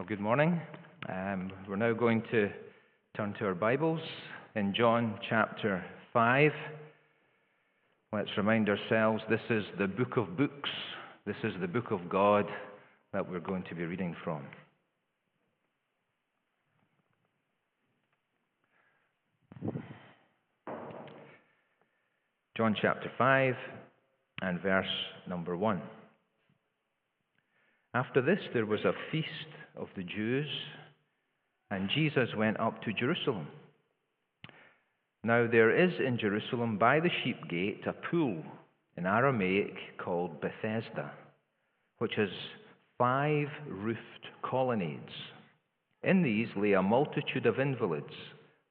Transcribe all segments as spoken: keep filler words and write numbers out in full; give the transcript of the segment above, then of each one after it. Well, good morning. Um, we're now going to turn to our Bibles in John chapter five. Let's remind ourselves this is the book of books. This is the book of God that we're going to be reading from. John chapter five and verse number one. After this, there was a feast of the Jews, and Jesus went up to Jerusalem. Now there is in Jerusalem by the sheep gate a pool in Aramaic called Bethesda, which has five roofed colonnades. In these lay a multitude of invalids,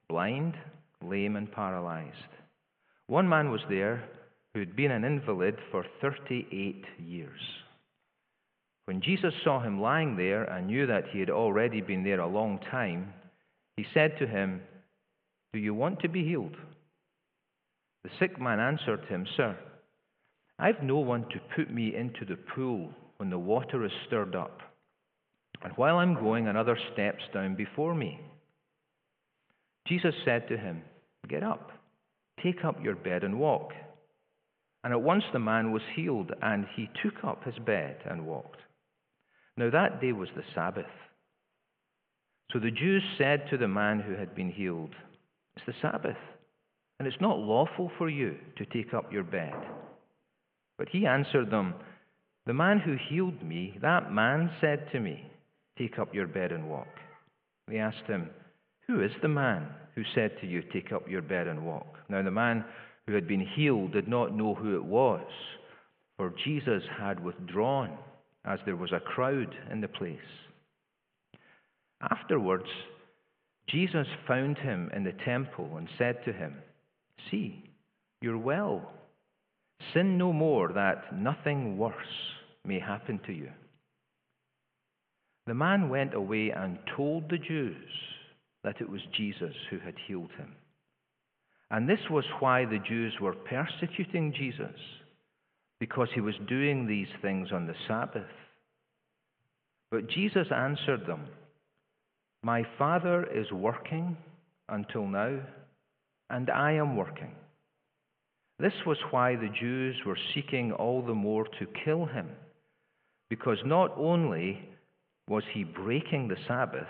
blind, lame, and paralyzed. One man was there who had been an invalid for thirty-eight years. When Jesus saw him lying there and knew that he had already been there a long time, he said to him, "Do you want to be healed?" The sick man answered him, "Sir, I've no one to put me into the pool when the water is stirred up, and while I'm going, another steps down before me." Jesus said to him, "Get up, take up your bed and walk." And at once the man was healed, and he took up his bed and walked. Now that day was the Sabbath. So the Jews said to the man who had been healed, "It's the Sabbath, and it's not lawful for you to take up your bed." But he answered them, "The man who healed me, that man said to me, 'Take up your bed and walk.'" They asked him, "Who is the man who said to you, 'Take up your bed and walk'?" Now the man who had been healed did not know who it was, for Jesus had withdrawn, as there was a crowd in the place. Afterwards, Jesus found him in the temple and said to him, "See, you're well. Sin no more, that nothing worse may happen to you." The man went away and told the Jews that it was Jesus who had healed him. And this was why the Jews were persecuting Jesus, because he was doing these things on the Sabbath. But Jesus answered them, "My Father is working until now, and I am working." This was why the Jews were seeking all the more to kill him, because not only was he breaking the Sabbath,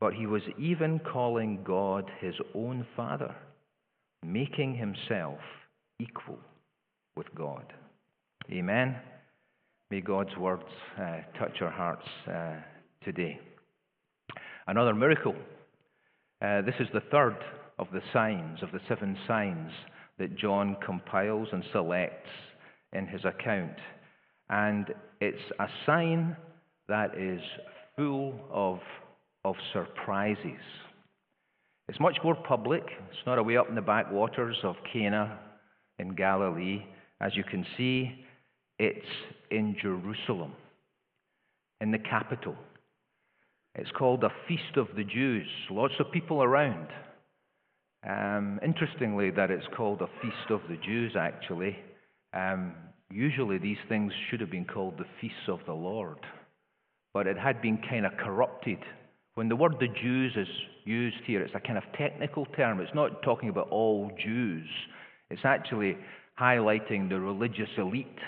but he was even calling God his own Father, making himself equal with God. Amen. May God's words uh, touch our hearts uh, today. Another miracle. Uh, this is the third of the signs, of the seven signs that John compiles and selects in his account. And it's a sign that is full of, of surprises. It's much more public. It's not away up in the backwaters of Cana in Galilee. As you can see, it's in Jerusalem, in the capital. It's called a Feast of the Jews. Lots of people around. Um, interestingly, that it's called a Feast of the Jews, actually. Um, usually these things should have been called the Feasts of the Lord, but it had been kind of corrupted. When the word "the Jews" is used here, it's a kind of technical term. It's not talking about all Jews. It's actually highlighting the religious elite.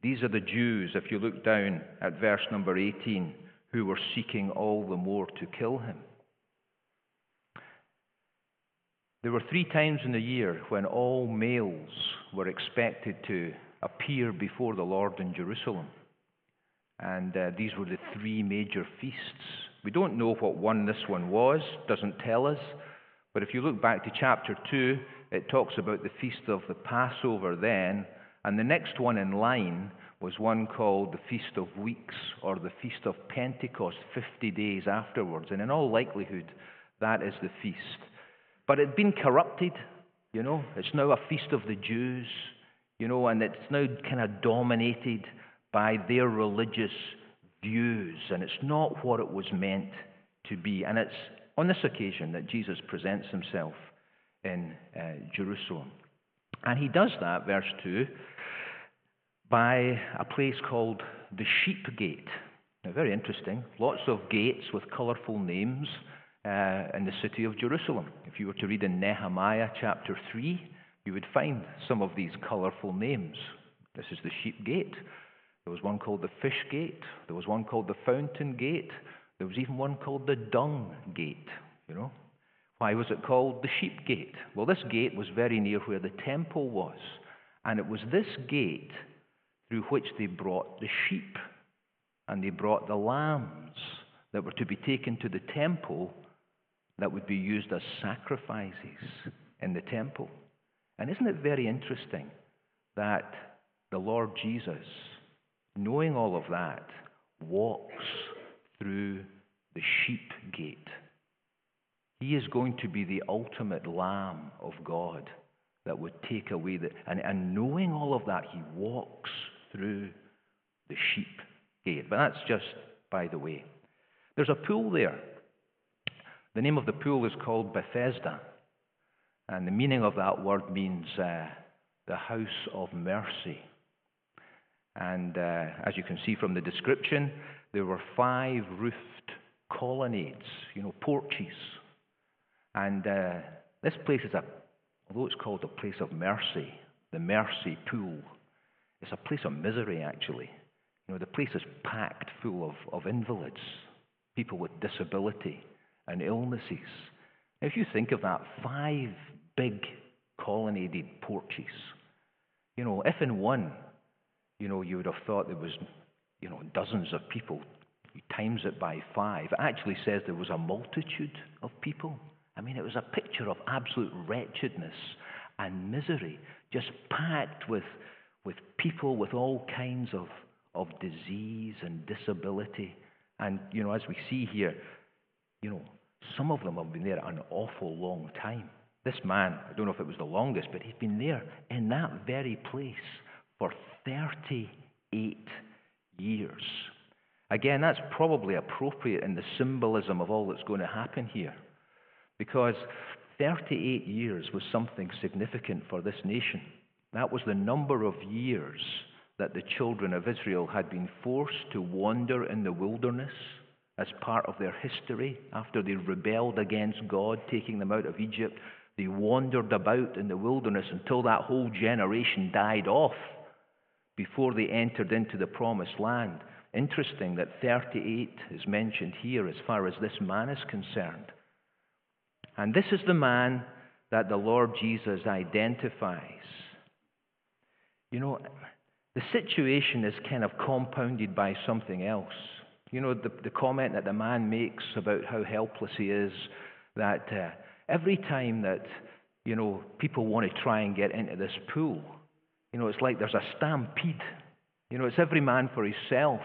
These are the Jews, if you look down at verse number eighteen, who were seeking all the more to kill him. There were three times in the year when all males were expected to appear before the Lord in Jerusalem. And uh, these were the three major feasts. We don't know what one this one was, doesn't tell us. But if you look back to chapter two, it talks about the feast of the Passover then. And the next one in line was one called the Feast of Weeks, or the Feast of Pentecost, fifty days afterwards. And in all likelihood, that is the feast. But it had been corrupted, you know. It's now a Feast of the Jews, you know, and it's now kind of dominated by their religious views, and it's not what it was meant to be. And it's on this occasion that Jesus presents himself in uh, Jerusalem. And he does that, verse two, by a place called the sheep gate. Now, very interesting. Lots of gates with colorful names uh, in the city of Jerusalem. If you were to read in Nehemiah chapter three, you would find some of these colorful names. This is the Sheep Gate. There was one called the Fish Gate. There was one called the Fountain Gate. There was even one called the Dung Gate, you know. Why was it called the Sheep Gate? Well, this gate was very near where the temple was, and it was this gate through which they brought the sheep, and they brought the lambs that were to be taken to the temple that would be used as sacrifices in the temple. And isn't it very interesting that the Lord Jesus, knowing all of that, walks through the sheep gate? He is going to be the ultimate Lamb of God that would take away the... And, and knowing all of that, he walks through the sheep gate. But that's just by the way. There's a pool there. The name of the pool is called Bethesda. And the meaning of that word means uh, the house of mercy. And uh, as you can see from the description, there were five roofed colonnades, you know, porches. And uh, this place is a, although it's called a place of mercy, the mercy pool, it's a place of misery, actually. You know, the place is packed full of, of invalids, people with disability and illnesses. If you think of that, five big colonnaded porches. You know, if in one, you know, you would have thought there was, you know, dozens of people. You times it by five. It actually says there was a multitude of people. I mean, it was a picture of absolute wretchedness and misery, just packed with with people with all kinds of, of disease and disability. And, you know, as we see here, you know, some of them have been there an awful long time. This man, I don't know if it was the longest, but he's been there in that very place for thirty-eight years. Again, that's probably appropriate in the symbolism of all that's going to happen here. Because thirty-eight years was something significant for this nation. That was the number of years that the children of Israel had been forced to wander in the wilderness as part of their history. After they rebelled against God, taking them out of Egypt, they wandered about in the wilderness until that whole generation died off before they entered into the promised land. Interesting that thirty-eight is mentioned here as far as this man is concerned. And this is the man that the Lord Jesus identifies. You know, the situation is kind of compounded by something else. You know, the, the comment that the man makes about how helpless he is, that uh, every time that, you know, people want to try and get into this pool, you know, it's like there's a stampede. You know, it's every man for himself.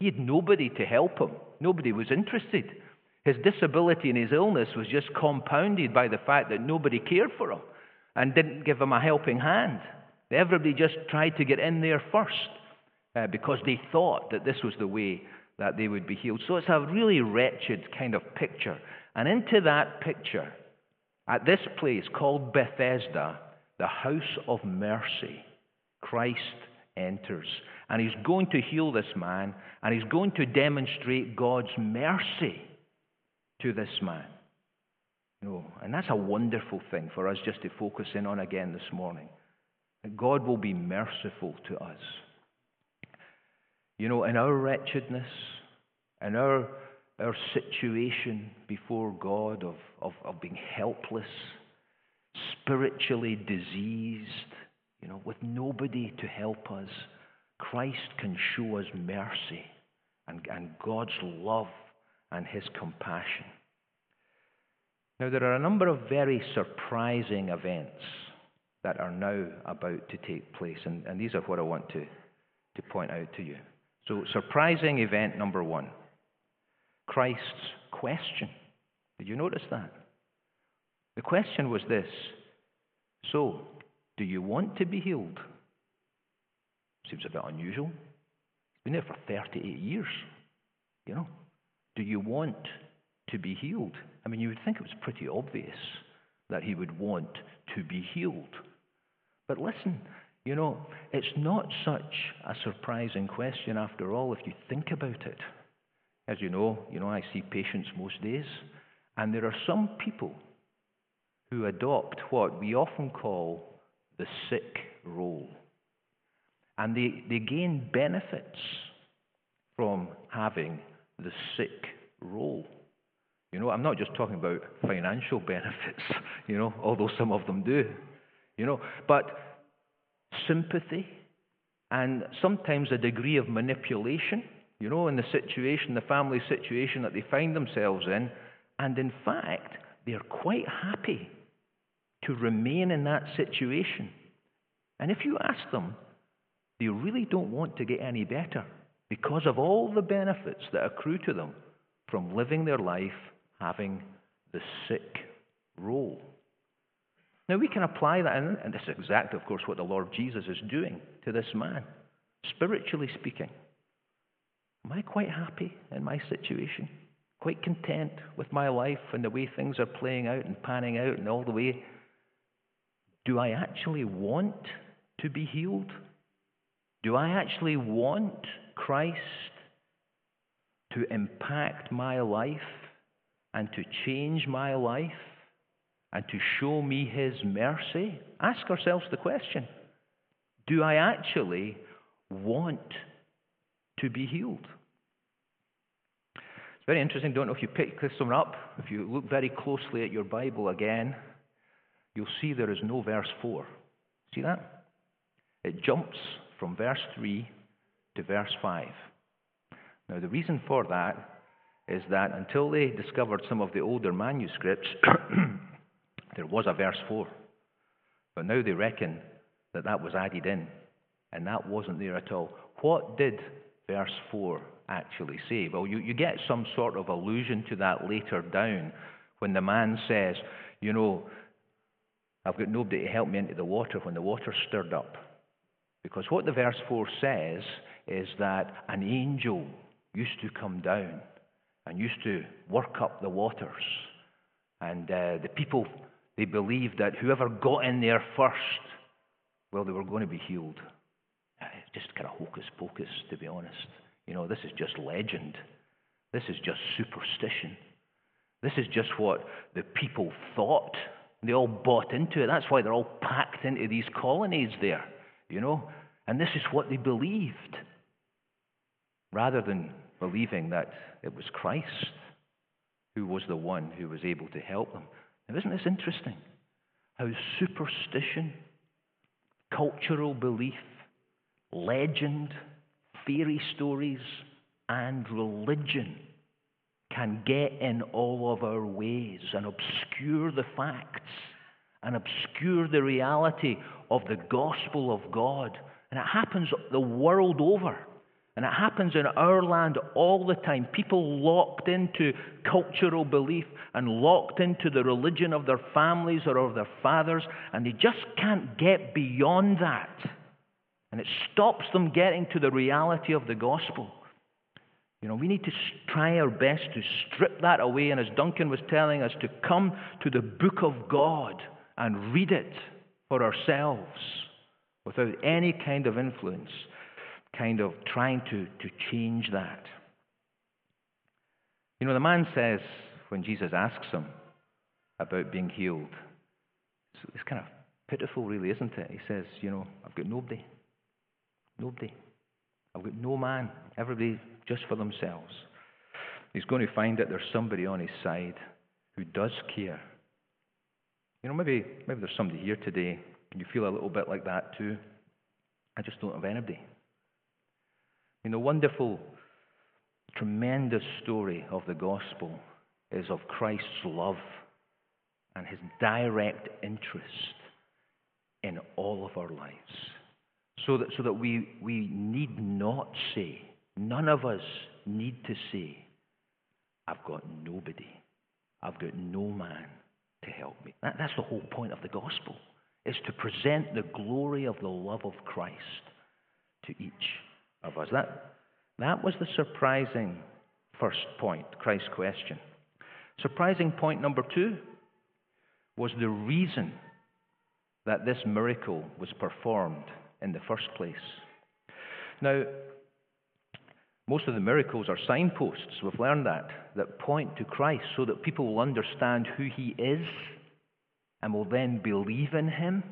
He had nobody to help him. Nobody was interested. His disability and his illness was just compounded by the fact that nobody cared for him and didn't give him a helping hand. Everybody just tried to get in there first uh, because they thought that this was the way that they would be healed. So it's a really wretched kind of picture. And into that picture, at this place called Bethesda, the house of mercy, Christ enters. And he's going to heal this man, and he's going to demonstrate God's mercy to this man. You know, and that's a wonderful thing for us just to focus in on again this morning. That God will be merciful to us. You know, in our wretchedness, in our our situation before God of, of, of being helpless, spiritually diseased, you know, with nobody to help us, Christ can show us mercy and, and God's love and his compassion. Now, there are a number of very surprising events that are now about to take place, and, and these are what I want to, to point out to you. So, surprising event number one, Christ's question. Did you notice that? The question was this: so, do you want to be healed? Seems a bit unusual. He's been there for thirty-eight years, you know. Do you want to be healed? I mean, you would think it was pretty obvious that he would want to be healed. But listen, you know, it's not such a surprising question after all if you think about it. As you know, you know, I see patients most days, and there are some people who adopt what we often call the sick role. And they, they gain benefits from having the sick role. You know, I'm not just talking about financial benefits, you know, although some of them do, you know, but sympathy and sometimes a degree of manipulation, you know, in the situation, the family situation that they find themselves in. And in fact, they're quite happy to remain in that situation. And if you ask them, they really don't want to get any better because of all the benefits that accrue to them from living their life having the sick role. Now we can apply that, and this is exactly, of course, what the Lord Jesus is doing to this man, spiritually speaking. Am I quite happy in my situation? Quite content with my life and the way things are playing out and panning out and all the way? Do I actually want to be healed? Do I actually want Christ to impact my life and to change my life and to show me His mercy? Ask ourselves the question, do I actually want to be healed? It's very interesting. Don't know if you picked this one up. If you look very closely at your Bible again, you'll see there is no verse four. See that? It jumps from verse three to verse five. Now, the reason for that is that until they discovered some of the older manuscripts, there was a verse four. But now they reckon that that was added in, and that wasn't there at all. What did verse four actually say? Well, you, you get some sort of allusion to that later down when the man says, you know, I've got nobody to help me into the water when the water's stirred up. Because what the verse four says is that an angel used to come down and used to work up the waters. And uh, the people, they believed that whoever got in there first, well, they were going to be healed. It's just kind of hocus pocus, to be honest. You know, this is just legend. This is just superstition. This is just what the people thought. They all bought into it. That's why they're all packed into these colonies there, you know. And this is what they believed, rather than believing that it was Christ who was the one who was able to help them. Now, isn't this interesting? How superstition, cultural belief, legend, fairy stories, and religion can get in all of our ways and obscure the facts and obscure the reality of the gospel of God. And it happens the world over. And it happens in our land all the time. People locked into cultural belief and locked into the religion of their families or of their fathers, and they just can't get beyond that. And it stops them getting to the reality of the gospel. You know, we need to try our best to strip that away, and as Duncan was telling us, to come to the book of God and read it for ourselves without any kind of influence, kind of trying to, to change that. You know, the man says, when Jesus asks him about being healed, it's kind of pitiful, really, isn't it? He says, you know, I've got nobody. Nobody. I've got no man. Everybody just for themselves. He's going to find that there's somebody on his side who does care. You know, maybe maybe there's somebody here today, and you feel a little bit like that too. I just don't have anybody. You know, wonderful, tremendous story of the gospel is of Christ's love and His direct interest in all of our lives. So that so that we, we need not say, none of us need to say, I've got nobody, I've got no man to help me. That, that's the whole point of the gospel, is to present the glory of the love of Christ to each of us. That, that was the surprising first point, Christ's question. Surprising point number two was the reason that this miracle was performed in the first place. Now, Most of the miracles are signposts, we've learned that, that point to Christ so that people will understand who he is and will then believe in him.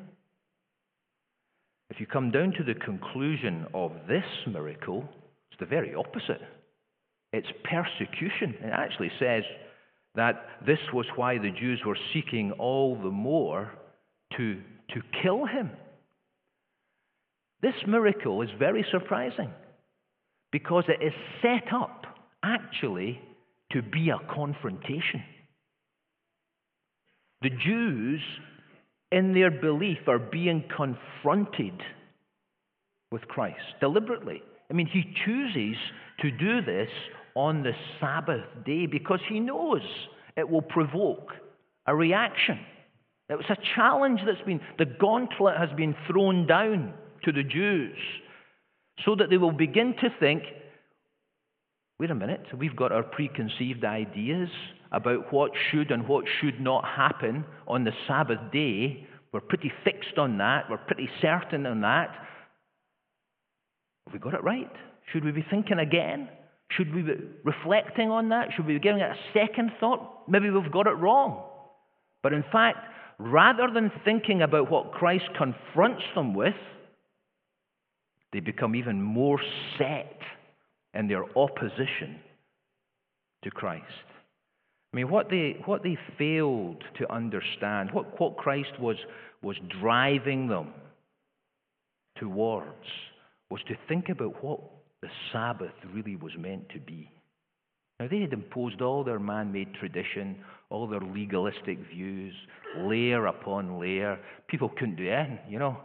If you come down to the conclusion of this miracle, it's the very opposite. It's persecution. It actually says that this was why the Jews were seeking all the more to, to kill him. This miracle is very surprising because it is set up actually to be a confrontation. The Jews, in their belief, are being confronted with Christ deliberately. I mean, he chooses to do this on the Sabbath day because he knows it will provoke a reaction. It was a challenge that's been, the gauntlet has been thrown down to the Jews so that they will begin to think, wait a minute, we've got our preconceived ideas about what should and what should not happen on the Sabbath day. We're pretty fixed on that. We're pretty certain on that. Have we got it right? Should we be thinking again? Should we be reflecting on that? Should we be giving it a second thought? Maybe we've got it wrong. But in fact, rather than thinking about what Christ confronts them with, they become even more set in their opposition to Christ. I mean, what they what they failed to understand, what, what Christ was was driving them towards, was to think about what the Sabbath really was meant to be. Now, they had imposed all their man-made tradition, all their legalistic views, layer upon layer. People couldn't do anything, you know.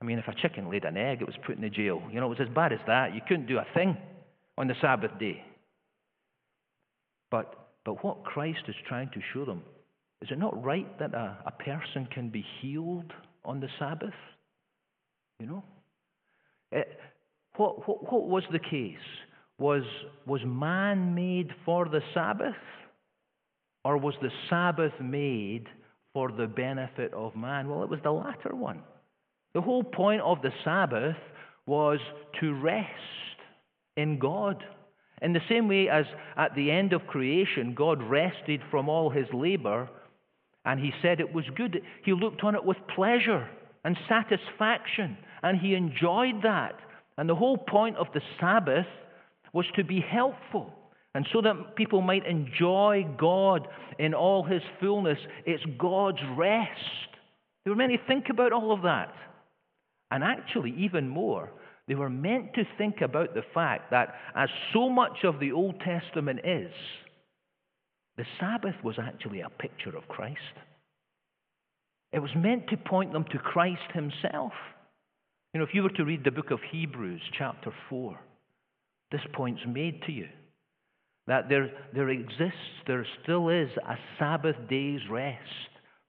I mean, if a chicken laid an egg, it was put in the jail. You know, it was as bad as that. You couldn't do a thing on the Sabbath day. But but what Christ is trying to show them, is it not right that a, a person can be healed on the Sabbath? You know? It, what, what, what was the case? Was, was man made for the Sabbath? Or was the Sabbath made for the benefit of man? Well, it was the latter one. The whole point of the Sabbath was to rest in God. In the same way as at the end of creation, God rested from all his labor, and he said it was good. He looked on it with pleasure and satisfaction, and he enjoyed that. And the whole point of the Sabbath was to be helpful, and so that people might enjoy God in all his fullness. It's God's rest. They were meant to think about all of that. And actually, even more, they were meant to think about the fact that, as so much of the Old Testament is, the Sabbath was actually a picture of Christ. It was meant to point them to Christ himself. You know, if you were to read the book of Hebrews, chapter four, this point's made to you, that there, there exists, there still is a Sabbath day's rest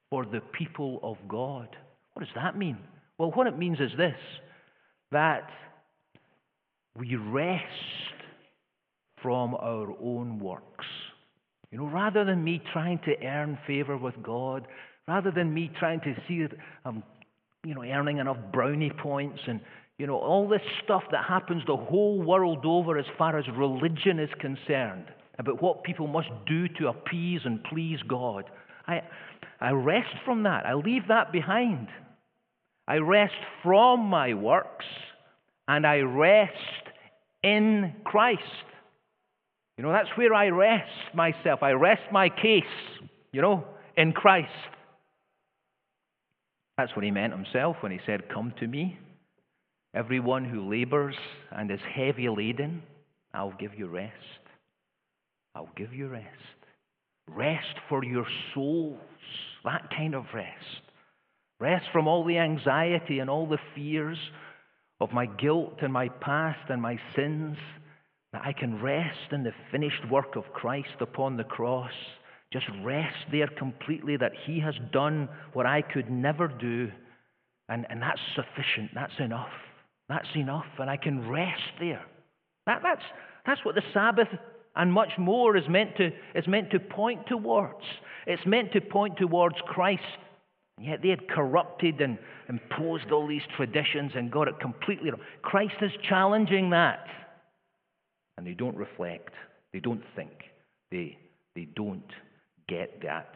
for the people of God. What does that mean? Well, what it means is this, that we rest from our own works. You know, rather than me trying to earn favor with God, rather than me trying to see that I'm, you know, earning enough brownie points and, you know, all this stuff that happens the whole world over as far as religion is concerned, about what people must do to appease and please God. I, I rest from that. I leave that behind. I rest from my works, and I rest in Christ. You know, that's where I rest myself. I rest my case, you know, in Christ. That's what he meant himself when he said, "Come to me, everyone who labors and is heavy laden, I'll give you rest. I'll give you rest. Rest for your souls, that kind of rest. Rest from all the anxiety and all the fears of my guilt and my past and my sins, that I can rest in the finished work of Christ upon the cross. Just rest there completely, that he has done what I could never do, and, and that's sufficient, that's enough, that's enough, and I can rest there." That, that's, that's what the Sabbath and much more is meant to, is meant to point towards. It's meant to point towards Christ. Yet they had corrupted and imposed all these traditions and got it completely wrong. Christ is challenging that. and they don't reflect, they don't think, they, they don't get that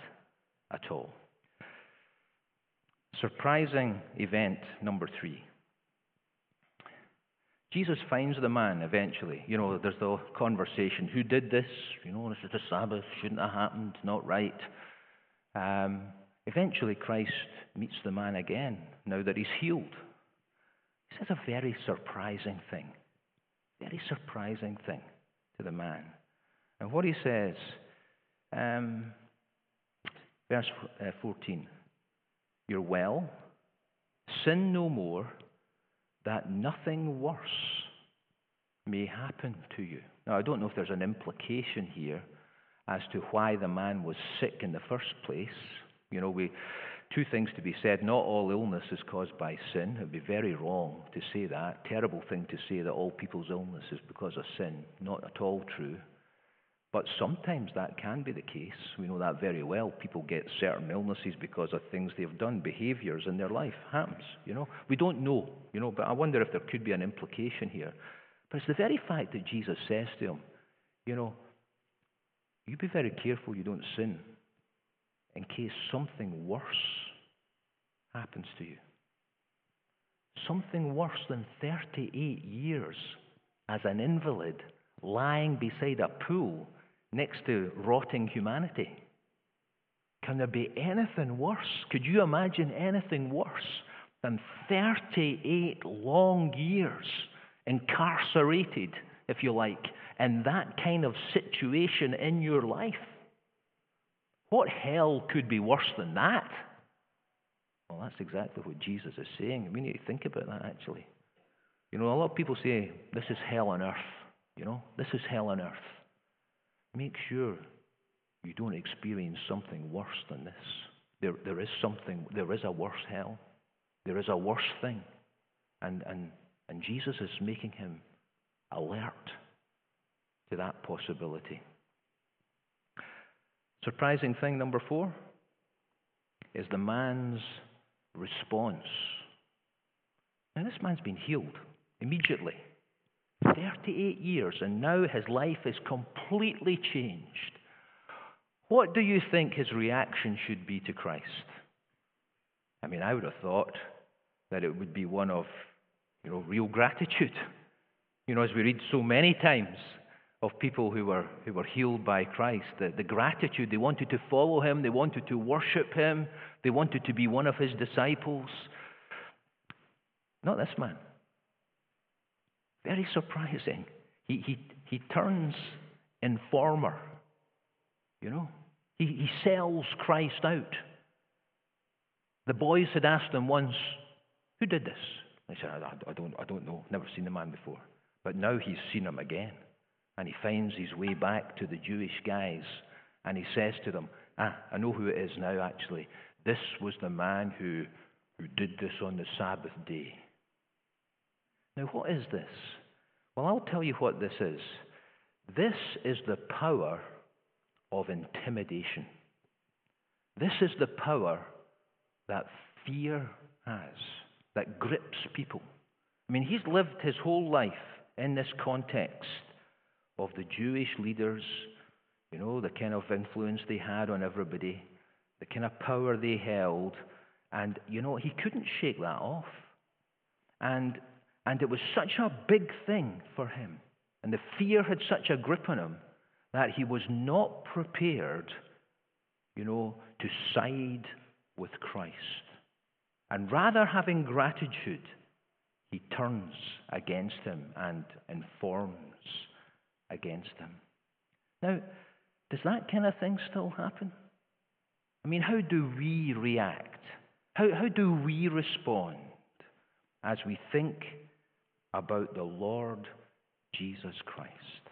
at all. Surprising event number three. Jesus finds the man eventually. You know, there's the conversation, who did this? You know, this is the Sabbath, shouldn't have happened, not right. Um, eventually Christ meets the man again, now that he's healed. He says a very surprising thing, very surprising thing to the man. And what he says, um, verse fourteen, "You're well, sin no more, that nothing worse may happen to you." Now, I don't know if there's an implication here as to why the man was sick in the first place. You know, we two things to be said. Not all illness is caused by sin. It would be very wrong to say that. Terrible thing to say that all people's illness is because of sin. Not at all true. But sometimes that can be the case. We know that very well. People get certain illnesses because of things they've done, behaviors in their life. Happens, you know. We don't know, you know, but I wonder if there could be an implication here. But it's the very fact that Jesus says to him, you know, you be very careful you don't sin in case something worse happens to you. Something worse than thirty-eight years as an invalid lying beside a pool next to rotting humanity. Can there be anything worse? Could you imagine anything worse than thirty-eight long years incarcerated, if you like, in that kind of situation in your life? What hell could be worse than that? Well, that's exactly what Jesus is saying. We need to think about that, actually. You know, a lot of people say, this is hell on earth. You know, this is hell on earth. Make sure you don't experience something worse than this. There, there is something, there is a worse hell. There is a worse thing. And, and, and Jesus is making him alert to that possibility. Surprising thing number four is the man's response. Now, this man's been healed immediately. thirty-eight years, and now his life is completely changed. What do you think his reaction should be to Christ? I mean, I would have thought that it would be one of, you know, real gratitude. You know, as we read so many times of people who were who were healed by Christ, the, the gratitude, they wanted to follow him, they wanted to worship him, they wanted to be one of his disciples. Not this man. Very surprising. He he he turns informer. You know, he, he sells Christ out. The boys had asked him once, "Who did this?" He said, I, "I don't I don't know. Never seen the man before." But now he's seen him again, and he finds his way back to the Jewish guys, and he says to them, "Ah, I know who it is now. Actually, this was the man who who did this on the Sabbath day." Now, what is this? Well, I'll tell you what this is. This is the power of intimidation. This is the power that fear has, that grips people. I mean, he's lived his whole life in this context of the Jewish leaders, you know, the kind of influence they had on everybody, the kind of power they held, and, you know, he couldn't shake that off. And And it was such a big thing for him, and the fear had such a grip on him that he was not prepared, you know, to side with Christ. And rather having gratitude, he turns against him and informs against him. Now, does that kind of thing still happen? I mean, how do we react? How, how do we respond as we think about the Lord Jesus Christ?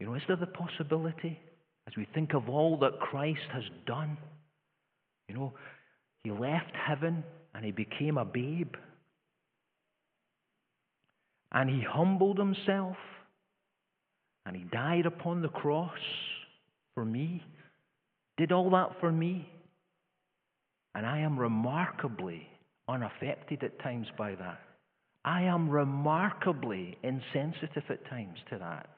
You know, is there the possibility, as we think of all that Christ has done, you know, he left heaven and he became a babe, and he humbled himself and he died upon the cross for me, did all that for me, and I am remarkably unaffected at times by that. I am remarkably insensitive at times to that.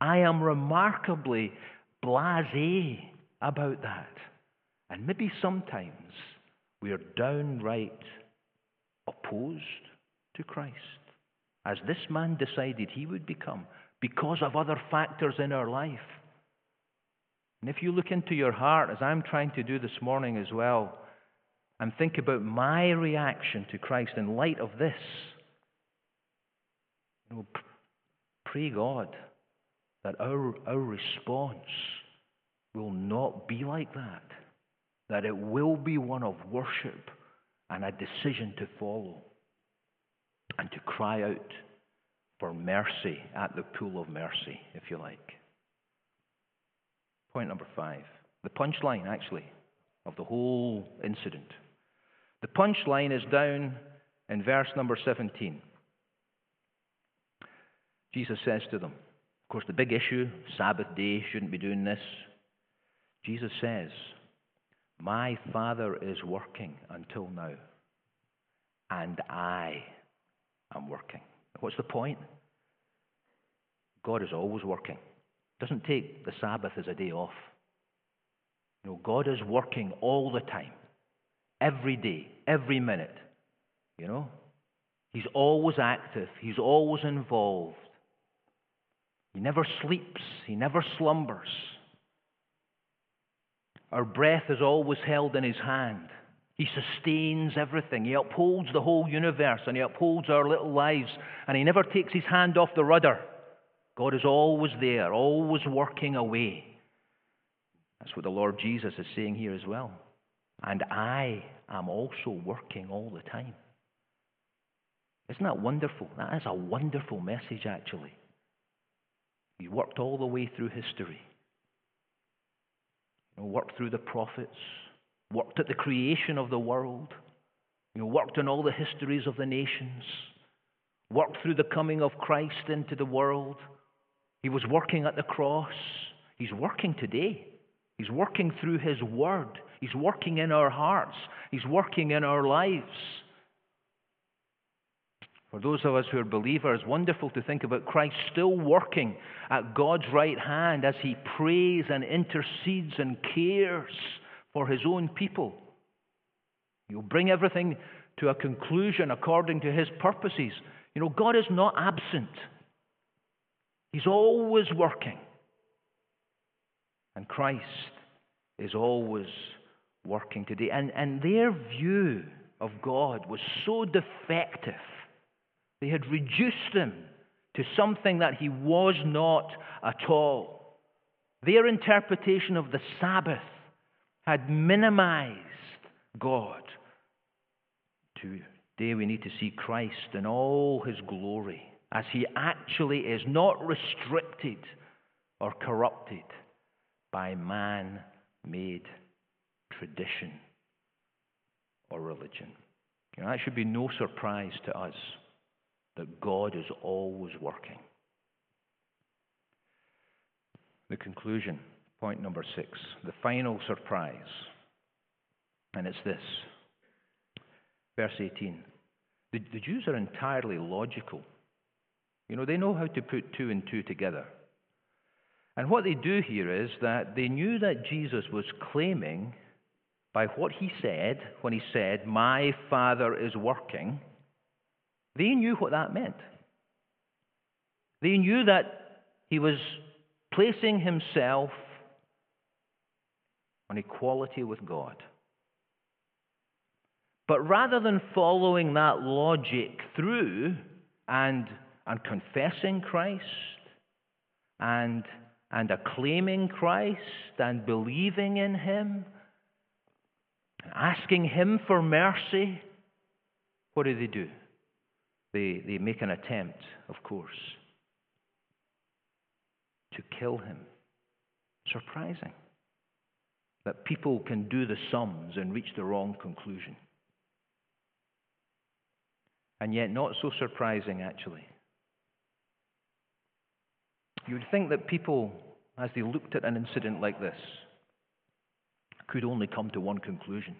I am remarkably blasé about that. And maybe sometimes we are downright opposed to Christ, as this man decided he would become because of other factors in our life. And if you look into your heart, as I'm trying to do this morning as well, and think about my reaction to Christ in light of this, you know, pray God that our, our response will not be like that, that it will be one of worship and a decision to follow and to cry out for mercy at the pool of mercy, if you like. Point number five, the punchline, actually, of the whole incident. The punchline is down in verse number seventeen. Jesus says to them, of course, the big issue, Sabbath day, shouldn't be doing this. Jesus says, "My Father is working until now, and I am working." What's the point? God is always working. Doesn't take the Sabbath as a day off. No, God is working all the time, every day, every minute. You know, He's always active. He's always involved. He never sleeps. He never slumbers. Our breath is always held in His hand. He sustains everything. He upholds the whole universe, and He upholds our little lives, and He never takes His hand off the rudder. God is always there, always working away. That's what the Lord Jesus is saying here as well. And I am also working all the time. Isn't that wonderful? That is a wonderful message, actually. He worked all the way through history. You know, worked through the prophets, worked at the creation of the world, you know, worked in all the histories of the nations, worked through the coming of Christ into the world. He was working at the cross. He's working today. He's working through His Word. He's working in our hearts. He's working in our lives. For those of us who are believers, wonderful to think about Christ still working at God's right hand as He prays and intercedes and cares for His own people. He'll bring everything to a conclusion according to His purposes. You know, God is not absent. He's always working. And Christ is always working today. And, and their view of God was so defective. They had reduced Him to something that He was not at all. Their interpretation of the Sabbath had minimized God. Today we need to see Christ in all His glory, as He actually is, not restricted or corrupted by man-made tradition or religion. You know, that should be no surprise to us that God is always working. The conclusion, point number six, the final surprise, and it's this. Verse eighteen. The, the Jews are entirely logical. You know, they know how to put two and two together. And what they do here is that they knew that Jesus was claiming by what He said, when He said, "My Father is working," they knew what that meant. They knew that He was placing Himself on equality with God. But rather than following that logic through and, and confessing Christ and And acclaiming Christ and believing in Him, asking Him for mercy, what do they do? They, they make an attempt, of course, to kill Him. Surprising that people can do the sums and reach the wrong conclusion. And yet not so surprising, actually. You would think that people, as they looked at an incident like this, could only come to one conclusion.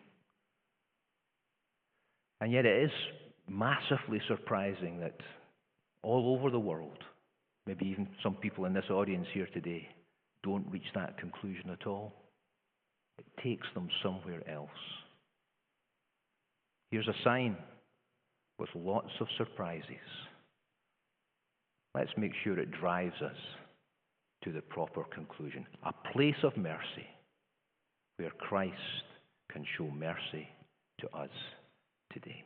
And yet it is massively surprising that all over the world, maybe even some people in this audience here today, don't reach that conclusion at all. It takes them somewhere else. Here's a sign with lots of surprises. Let's make sure it drives us to the proper conclusion, a place of mercy where Christ can show mercy to us today.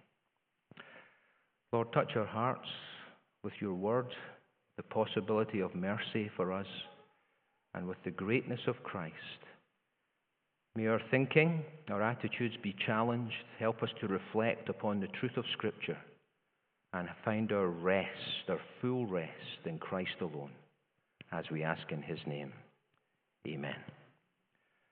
Lord, touch our hearts with your word, the possibility of mercy for us, and with the greatness of Christ. May our thinking, our attitudes be challenged. Help us to reflect upon the truth of Scripture and find our rest, our full rest in Christ alone, as we ask in his name. Amen.